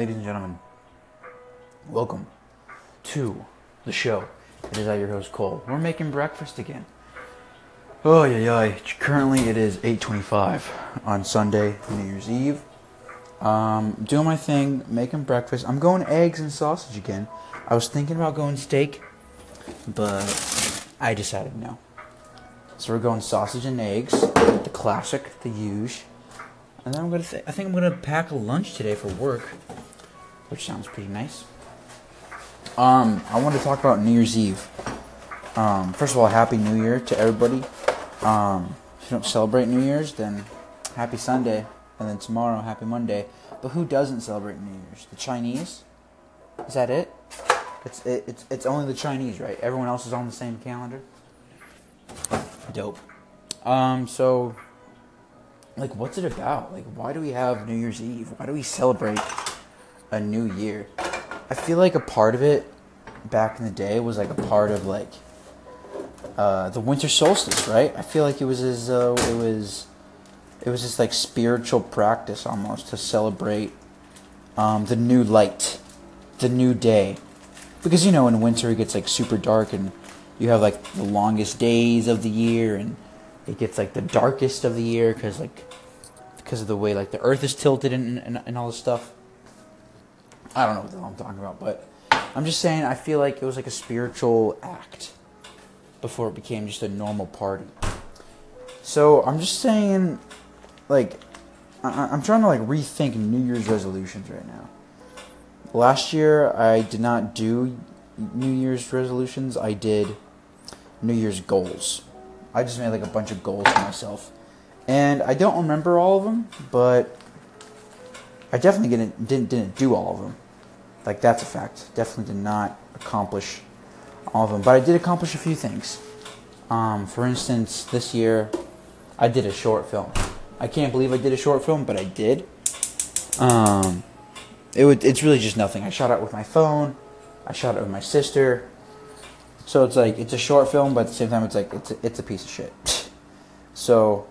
Ladies and gentlemen, welcome to the show. It is I, your host, Cole. We're making breakfast again. Oh, yeah, yeah. Currently, it is 8:25 on Sunday, New Year's Eve. Doing my thing, making breakfast. I'm going eggs and sausage again. I was thinking about going steak, but I decided no. So we're going sausage and eggs, the classic, the huge. And then I think I'm gonna pack a lunch today for work, which sounds pretty nice. I wanted to talk about New Year's Eve. First of all, Happy New Year to everybody. If you don't celebrate New Year's, then happy Sunday, and then tomorrow, happy Monday. But who doesn't celebrate New Year's? The Chinese? Is that it? It's only the Chinese, right? Everyone else is on the same calendar. Dope. So. Like, what's it about? Like, why do we have New Year's Eve? Why do we celebrate a new year? I feel like a part of it back in the day was, like, a part of, like, the winter solstice, right? I feel like it was as though it was this, like, spiritual practice almost to celebrate the new light, the new day. Because, you know, in winter it gets, like, super dark and you have, like, the longest days of the year and it gets, like, the darkest of the year because of the way, like, the earth is tilted and all this stuff. I don't know what the hell I'm talking about, but I'm just saying I feel like it was, like, a spiritual act before it became just a normal party. So I'm just saying, like, I'm trying to, like, rethink New Year's resolutions right now. Last year, I did not do New Year's resolutions. I did New Year's goals. I just made, like, a bunch of goals for myself. And I don't remember all of them, but I definitely didn't do all of them. Like, that's a fact. Definitely did not accomplish all of them. But I did accomplish a few things. For instance, this year, I did a short film. I can't believe I did a short film, but I did. It's really just nothing. I shot it with my phone. I shot it with my sister. So it's like, it's a short film, but at the same time, it's like, it's a piece of shit. So,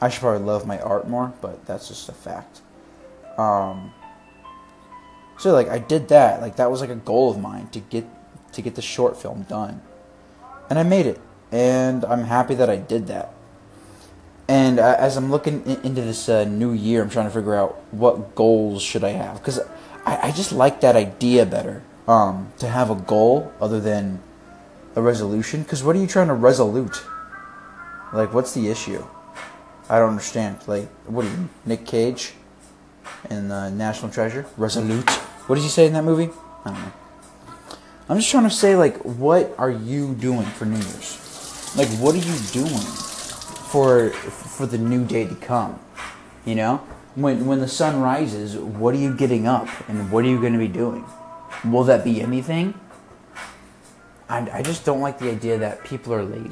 I should probably love my art more, but that's just a fact. So, like, I did that. Like, that was, like, a goal of mine, to get the short film done. And I made it. And I'm happy that I did that. And as I'm looking into this new year, I'm trying to figure out what goals should I have. Because I just like that idea better, to have a goal other than a resolution, because what are you trying to resolute? Like, what's the issue? I don't understand. Like, what are you, Nick Cage in National Treasure? Resolute? What did he say in that movie? I don't know. I'm just trying to say, like, what are you doing for New Year's? Like, what are you doing for the new day to come? You know? When the sun rises, what are you getting up? And what are you going to be doing? Will that be anything? I just don't like the idea that people are lazy.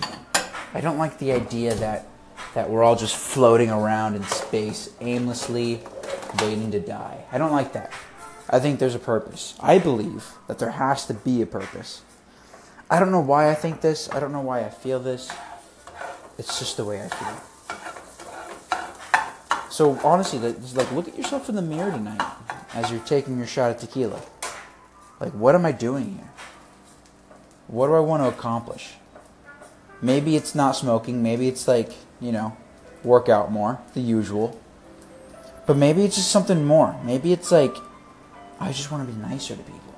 I don't like the idea that we're all just floating around in space aimlessly waiting to die. I don't like that. I think there's a purpose. I believe that there has to be a purpose. I don't know why I think this. I don't know why I feel this. It's just the way I feel. So honestly, like, look at yourself in the mirror tonight as you're taking your shot at tequila. Like, what am I doing here? What do I want to accomplish? Maybe it's not smoking. Maybe it's, like, you know, work out more, the usual. But maybe it's just something more. Maybe it's, like, I just want to be nicer to people.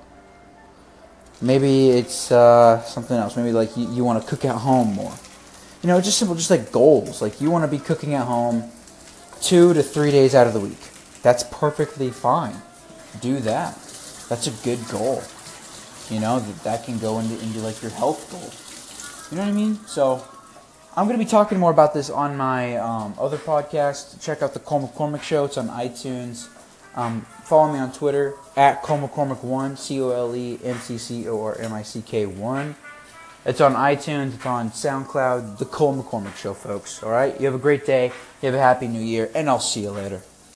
Maybe it's something else. Maybe, like, you want to cook at home more. You know, just simple, just, like, goals. Like, you want to be cooking at home 2 to 3 days out of the week. That's perfectly fine. Do that. That's a good goal. You know, that can go into like, your health goal. You know what I mean? So, I'm going to be talking more about this on my other podcast. Check out the Cole McCormick Show. It's on iTunes. Follow me on Twitter, at Cole McCormick1, ColeMcCormick1. It's on iTunes. It's on SoundCloud. The Cole McCormick Show, folks. All right? You have a great day. You have a happy new year. And I'll see you later.